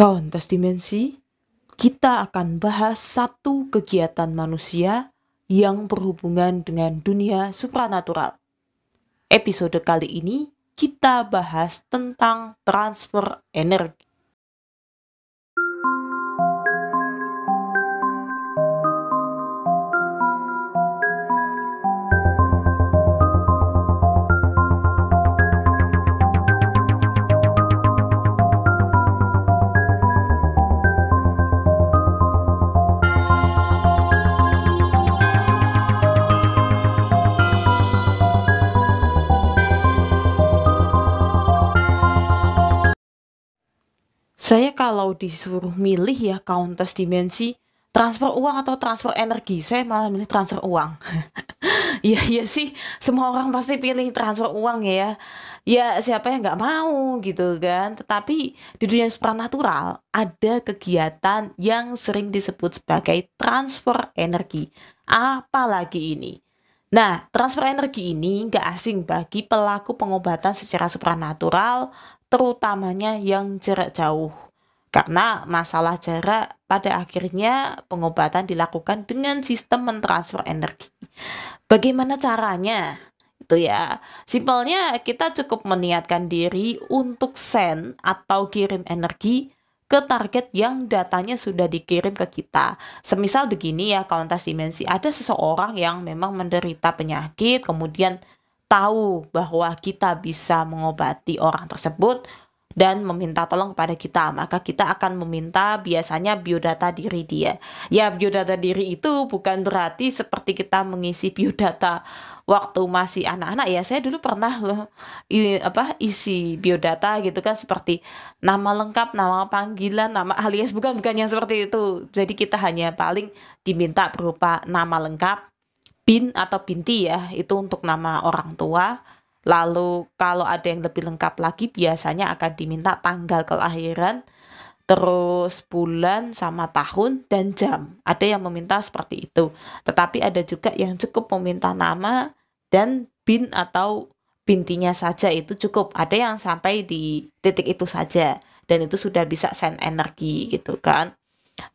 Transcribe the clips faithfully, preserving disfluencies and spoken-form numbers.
Kawan Dimensi, kita akan bahas satu kegiatan manusia yang berhubungan dengan dunia supranatural. Episode kali ini kita bahas tentang transfer energi. Saya kalau disuruh milih ya Kauntas Dimensi, transfer uang atau transfer energi, saya malah milih transfer uang. Iya iya sih, semua orang pasti pilih transfer uang ya. Ya siapa yang nggak mau gitu kan. Tetapi di dunia supranatural ada kegiatan yang sering disebut sebagai transfer energi. Apalagi ini. Nah, transfer energi ini nggak asing bagi pelaku pengobatan secara supranatural, terutamanya yang jarak jauh. Karena masalah jarak, pada akhirnya pengobatan dilakukan dengan sistem mentransfer energi. Bagaimana caranya? Itu ya, simpelnya kita cukup meniatkan diri untuk send atau kirim energi ke target yang datanya sudah dikirim ke kita. Semisal begini ya, Kauntas Dimensi, ada seseorang yang memang menderita penyakit, kemudian tahu bahwa kita bisa mengobati orang tersebut dan meminta tolong kepada kita, maka kita akan meminta biasanya biodata diri dia. Ya, biodata diri itu bukan berarti seperti kita mengisi biodata waktu masih anak-anak ya. Saya dulu pernah loh i, apa isi biodata gitu kan, seperti nama lengkap, nama panggilan, nama alias, bukan bukan yang seperti itu. Jadi kita hanya paling diminta berupa nama lengkap, bin atau binti ya, itu untuk nama orang tua. Lalu kalau ada yang lebih lengkap lagi biasanya akan diminta tanggal kelahiran, terus bulan sama tahun dan jam. Ada yang meminta seperti itu. Tetapi ada juga yang cukup meminta nama dan bin atau bintinya saja, itu cukup. Ada yang sampai di titik itu saja dan itu sudah bisa send energi gitu kan.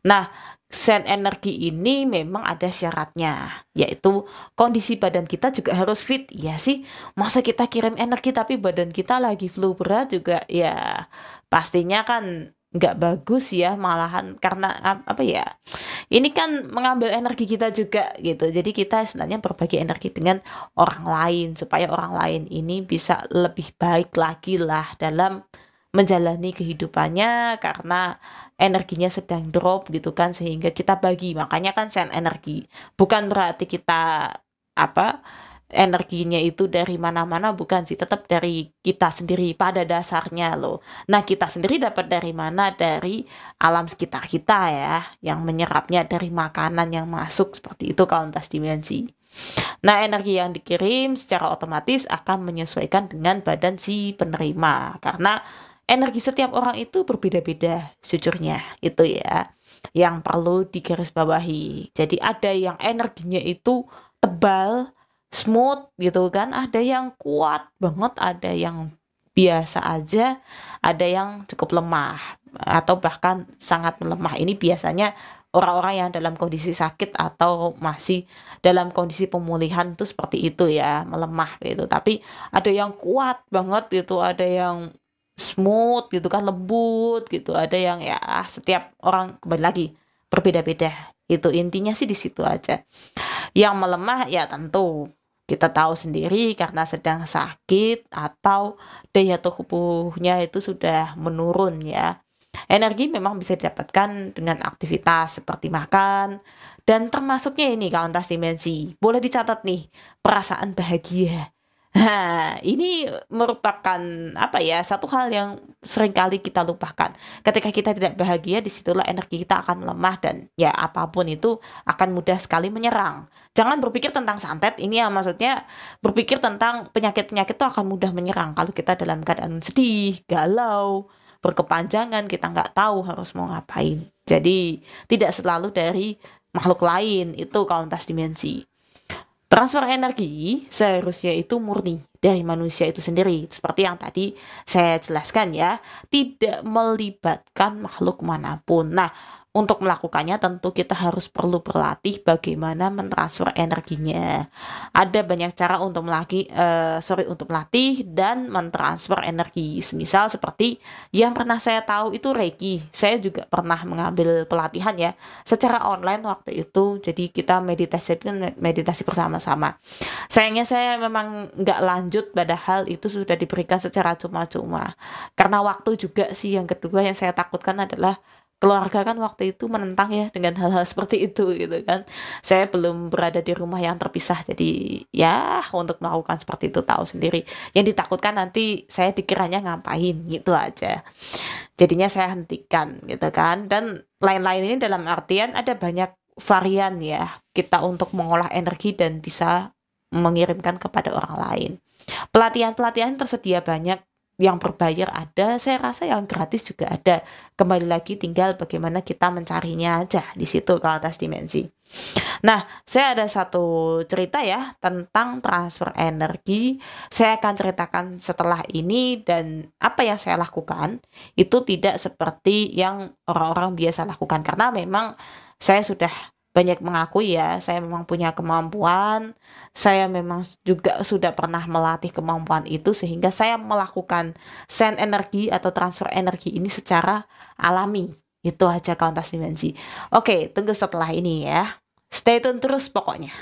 Nah, send energi ini memang ada syaratnya, yaitu kondisi badan kita juga harus fit. Ya sih, masa kita kirim energi tapi badan kita lagi flu berat juga ya, pastinya kan nggak bagus ya, malahan karena apa ya, ini kan mengambil energi kita juga gitu. Jadi kita sebenarnya berbagi energi dengan orang lain supaya orang lain ini bisa lebih baik lagi lah dalam menjalani kehidupannya, karena energinya sedang drop gitu kan, sehingga kita bagi. Makanya kan send energi, bukan berarti kita apa energinya itu dari mana-mana, bukan sih, tetap dari kita sendiri pada dasarnya loh. Nah, kita sendiri dapat dari mana? Dari alam sekitar kita ya, yang menyerapnya dari makanan yang masuk, seperti itu Kauntas Dimensi. Nah, energi yang dikirim secara otomatis akan menyesuaikan dengan badan si penerima, karena energi setiap orang itu berbeda-beda sejujurnya, itu ya yang perlu digarisbawahi. Jadi ada yang energinya itu tebal, smooth gitu kan, ada yang kuat banget, ada yang biasa aja, ada yang cukup lemah atau bahkan sangat melemah. Ini biasanya orang-orang yang dalam kondisi sakit atau masih dalam kondisi pemulihan itu seperti itu ya, melemah gitu. Tapi ada yang kuat banget gitu, ada yang smooth gitu kan, lembut gitu, ada yang ya setiap orang kembali lagi berbeda-beda. Itu intinya sih di situ aja. Yang melemah ya tentu kita tahu sendiri karena sedang sakit atau daya tubuhnya itu sudah menurun ya. Energi memang bisa didapatkan dengan aktivitas seperti makan, dan termasuknya ini Kauntas Dimensi, boleh dicatat nih, perasaan bahagia. Nah, ini merupakan apa ya, satu hal yang seringkali kita lupakan. Ketika kita tidak bahagia, disitulah energi kita akan melemah dan ya apapun itu akan mudah sekali menyerang. Jangan berpikir tentang santet, ini ya maksudnya berpikir tentang penyakit-penyakit itu akan mudah menyerang. Kalau kita dalam keadaan sedih, galau, berkepanjangan, kita nggak tahu harus mau ngapain. Jadi tidak selalu dari makhluk lain, itu Kauntas Dimensi. Transfer energi seharusnya itu murni dari manusia itu sendiri. Seperti yang tadi saya jelaskan ya, tidak melibatkan makhluk manapun. Nah, untuk melakukannya tentu kita harus perlu berlatih bagaimana mentransfer energinya. Ada banyak cara untuk melatih, uh, sorry, untuk melatih dan mentransfer energi. Misal seperti yang pernah saya tahu itu Reiki. Saya juga pernah mengambil pelatihan ya secara online waktu itu. Jadi kita meditasi meditasi bersama-sama. Sayangnya saya memang nggak lanjut, padahal itu sudah diberikan secara cuma-cuma. Karena waktu juga sih yang kedua yang saya takutkan adalah keluarga kan waktu itu menentang ya dengan hal-hal seperti itu gitu kan. Saya belum berada di rumah yang terpisah, jadi ya untuk melakukan seperti itu tahu sendiri. Yang ditakutkan nanti saya dikiranya ngapain gitu aja. Jadinya saya hentikan gitu kan. Dan lain-lain ini dalam artian ada banyak varian ya kita untuk mengolah energi dan bisa mengirimkan kepada orang lain. Pelatihan-pelatihan tersedia banyak. Yang berbayar ada, saya rasa yang gratis juga ada. Kembali lagi tinggal bagaimana kita mencarinya aja di situ kalau atas dimensi. Nah, saya ada satu cerita ya tentang transfer energi. Saya akan ceritakan setelah ini, dan apa yang saya lakukan itu tidak seperti yang orang-orang biasa lakukan. Karena memang saya sudah banyak mengakui ya, saya memang punya kemampuan, saya memang juga sudah pernah melatih kemampuan itu, sehingga saya melakukan send energi atau transfer energi ini secara alami. Itu aja kontas dimensi. Oke, tunggu setelah ini ya. Stay tune terus pokoknya.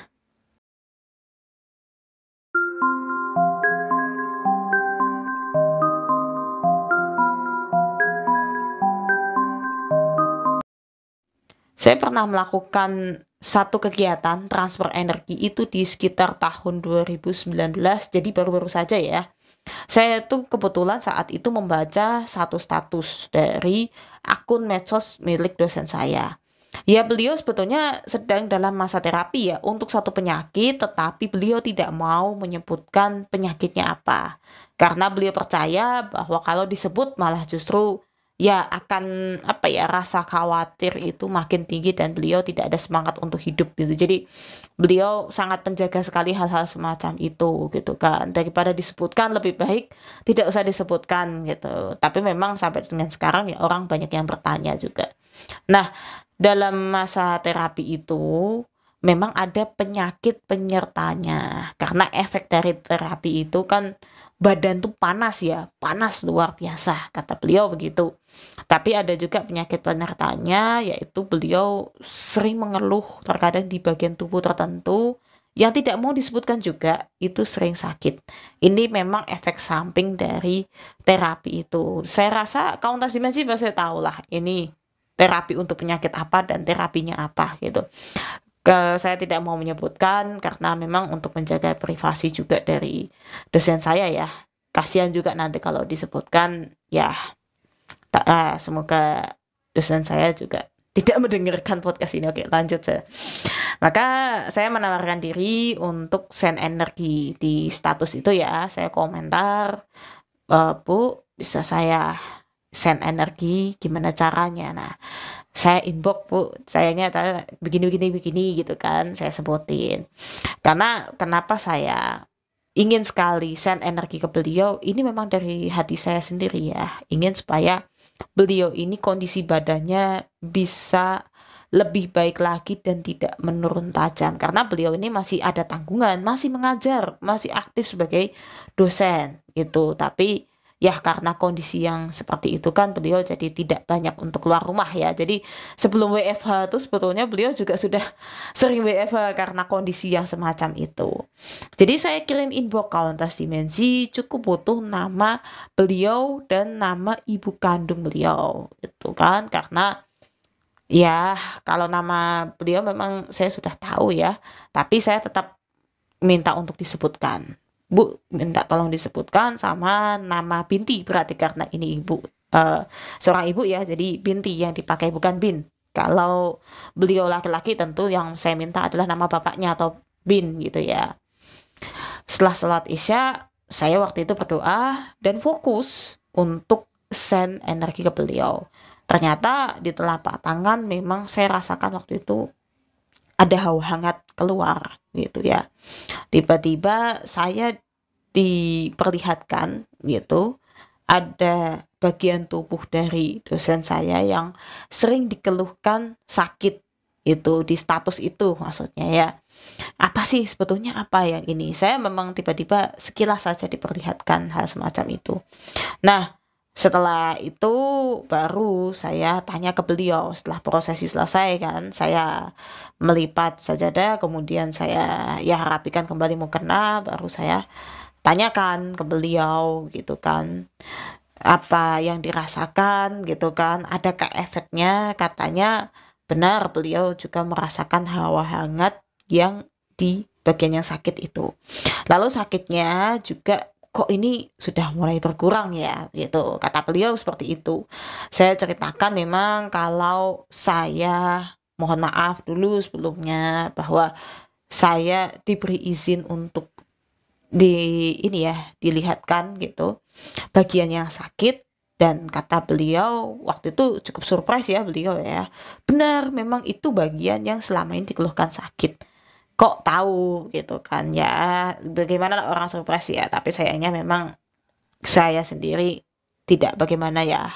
Saya pernah melakukan satu kegiatan transfer energi itu di sekitar tahun dua ribu sembilan belas, jadi baru-baru saja ya. Saya tuh kebetulan saat itu membaca satu status dari akun medsos milik dosen saya. Ya, beliau sebetulnya sedang dalam masa terapi ya untuk satu penyakit, tetapi beliau tidak mau menyebutkan penyakitnya apa. Karena beliau percaya bahwa kalau disebut malah justru ya akan apa ya rasa khawatir itu makin tinggi dan beliau tidak ada semangat untuk hidup gitu. Jadi beliau sangat penjaga sekali hal-hal semacam itu gitu kan. Daripada disebutkan lebih baik tidak usah disebutkan gitu. Tapi memang sampai dengan sekarang ya orang banyak yang bertanya juga. Nah, dalam masa terapi itu memang ada penyakit penyertanya. Karena efek dari terapi itu kan badan tuh panas ya, panas luar biasa kata beliau begitu. Tapi ada juga penyakit penyertanya, yaitu beliau sering mengeluh terkadang di bagian tubuh tertentu yang tidak mau disebutkan juga, itu sering sakit. Ini memang efek samping dari terapi itu. Saya rasa Kauntas Dimensi pasti tahu lah ini terapi untuk penyakit apa dan terapinya apa gitu. Ke, saya tidak mau menyebutkan karena memang untuk menjaga privasi juga dari dosen saya ya. Kasihan juga nanti kalau disebutkan ya. Tak, ah, semoga dosen saya juga tidak mendengarkan podcast ini. Oke, lanjut saya. Maka saya menawarkan diri untuk send energi di status itu ya. Saya komentar, e, Bu, bisa saya send energi, gimana caranya? Nah, saya inbox, Bu, sayanya begini-begini-begini gitu kan, saya sebutin. Karena kenapa saya ingin sekali send energi ke beliau, ini memang dari hati saya sendiri ya. Ingin supaya beliau ini kondisi badannya bisa lebih baik lagi dan tidak menurun tajam. Karena beliau ini masih ada tanggungan, masih mengajar, masih aktif sebagai dosen gitu. Tapi ya karena kondisi yang seperti itu kan beliau jadi tidak banyak untuk keluar rumah ya. Jadi sebelum W F H itu sebetulnya beliau juga sudah sering W F H karena kondisi yang semacam itu. Jadi saya kirim inbox Kauntas Dimensi, cukup butuh nama beliau dan nama ibu kandung beliau gitu kan. Karena ya kalau nama beliau memang saya sudah tahu ya, tapi saya tetap minta untuk disebutkan. Bu, minta tolong disebutkan sama nama binti, berarti karena ini ibu uh, seorang ibu ya, jadi binti yang dipakai bukan bin. Kalau beliau laki-laki tentu yang saya minta adalah nama bapaknya atau bin gitu ya. Setelah sholat isya, saya waktu itu berdoa dan fokus untuk send energi ke beliau. Ternyata di telapak tangan memang saya rasakan waktu itu ada hawa hangat keluar gitu ya. Tiba-tiba saya diperlihatkan gitu, ada bagian tubuh dari dosen saya yang sering dikeluhkan sakit itu di status itu, maksudnya ya apa sih sebetulnya apa yang ini. Saya memang tiba-tiba sekilas saja diperlihatkan hal semacam itu. Nah setelah itu baru saya tanya ke beliau setelah prosesi selesai kan, saya melipat sajadah kemudian saya ya rapikan kembali mukena, baru saya tanyakan ke beliau gitu kan apa yang dirasakan gitu kan, adakah efeknya. Katanya benar, beliau juga merasakan hawa hangat yang di bagian yang sakit itu. Lalu sakitnya juga kok ini sudah mulai berkurang ya gitu, kata beliau seperti itu. Saya ceritakan memang kalau saya mohon maaf dulu sebelumnya bahwa saya diberi izin untuk di ini ya dilihatkan gitu bagian yang sakit. Dan kata beliau waktu itu cukup surprise ya beliau ya, benar memang itu bagian yang selama ini dikeluhkan sakit, kok tahu gitu kan ya, bagaimana orang surprise ya. Tapi sayangnya memang saya sendiri tidak bagaimana ya,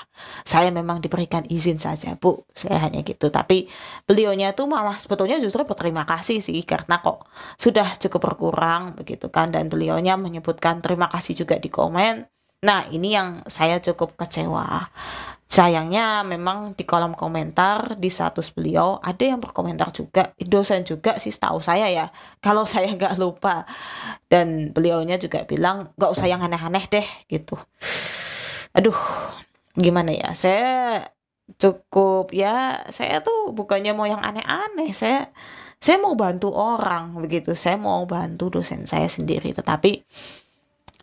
saya memang diberikan izin saja bu, saya hanya gitu. Tapi beliaunya tuh malah sebetulnya justru berterima kasih sih karena kok sudah cukup berkurang begitu kan, dan beliaunya menyebutkan terima kasih juga di komen. Nah ini yang saya cukup kecewa, sayangnya memang di kolom komentar di status beliau ada yang berkomentar juga, dosen juga sih setahu saya ya kalau saya nggak lupa, dan beliaunya juga bilang nggak usah yang aneh-aneh deh gitu. Aduh gimana ya, saya cukup ya, saya tuh bukannya mau yang aneh-aneh, saya saya mau bantu orang begitu, saya mau bantu dosen saya sendiri. Tetapi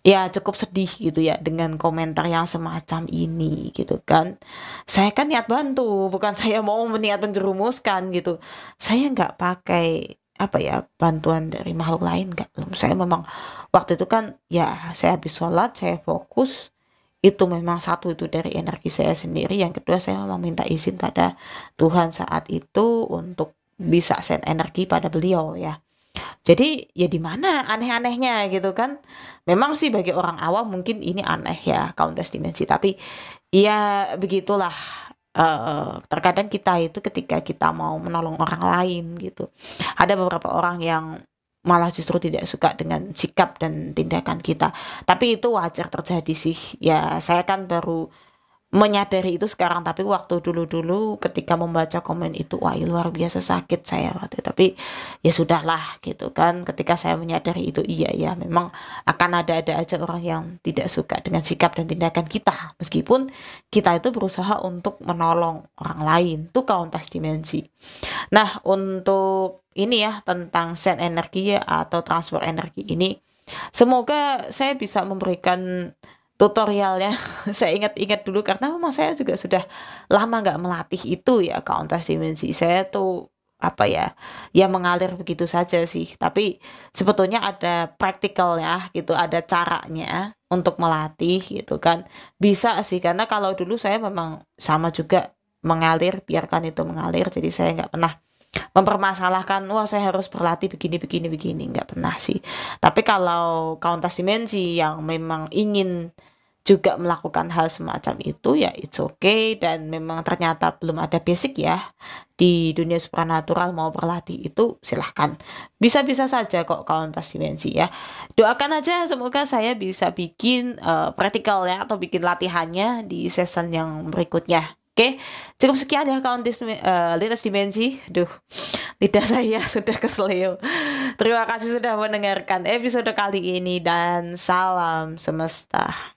ya cukup sedih gitu ya dengan komentar yang semacam ini gitu kan. Saya kan niat bantu, bukan saya mau niat menjerumuskan gitu. Saya nggak pakai apa ya bantuan dari makhluk lain nggak. Saya memang waktu itu kan ya saya habis sholat saya fokus, itu memang satu itu dari energi saya sendiri. Yang kedua saya memang minta izin pada Tuhan saat itu untuk bisa send energi pada beliau ya. Jadi ya di mana aneh-anehnya gitu kan. Memang sih bagi orang awam mungkin ini aneh ya Countess Dimensi, tapi ya begitulah. Uh, terkadang kita itu ketika kita mau menolong orang lain gitu, ada beberapa orang yang malah justru tidak suka dengan sikap dan tindakan kita. Tapi itu wajar terjadi sih. Ya saya kan baru menyadari itu sekarang, tapi waktu dulu-dulu ketika membaca komen itu wah luar biasa sakit saya waktu. Tapi ya sudahlah gitu kan, ketika saya menyadari itu iya ya memang akan ada-ada aja orang yang tidak suka dengan sikap dan tindakan kita meskipun kita itu berusaha untuk menolong orang lain. Itu Countess Dimensi. Nah untuk ini ya tentang send energi ya, atau transfer energi ini, semoga saya bisa memberikan tutorialnya. Saya ingat-ingat dulu karena memang saya juga sudah lama nggak melatih itu ya Countess Dimensi. Saya tuh apa ya ya mengalir begitu saja sih, tapi sebetulnya ada praktikalnya gitu, ada caranya untuk melatih gitu kan. Bisa sih karena kalau dulu saya memang sama juga mengalir, biarkan itu mengalir. Jadi saya nggak pernah mempermasalahkan wah saya harus berlatih begini begini begini, nggak pernah sih. Tapi kalau Countess Dimensi yang memang ingin juga melakukan hal semacam itu ya it's okay, dan memang ternyata belum ada basic ya di dunia supranatural mau berlatih itu silahkan, bisa-bisa saja kok Countess Dimensi ya. Doakan aja semoga saya bisa bikin uh, praktikal ya atau bikin latihannya di season yang berikutnya. Oke, okay, cukup sekian ya Countess uh, Dimensi. Duh, lidah saya sudah keseleo. Terima kasih sudah mendengarkan episode kali ini dan salam semesta.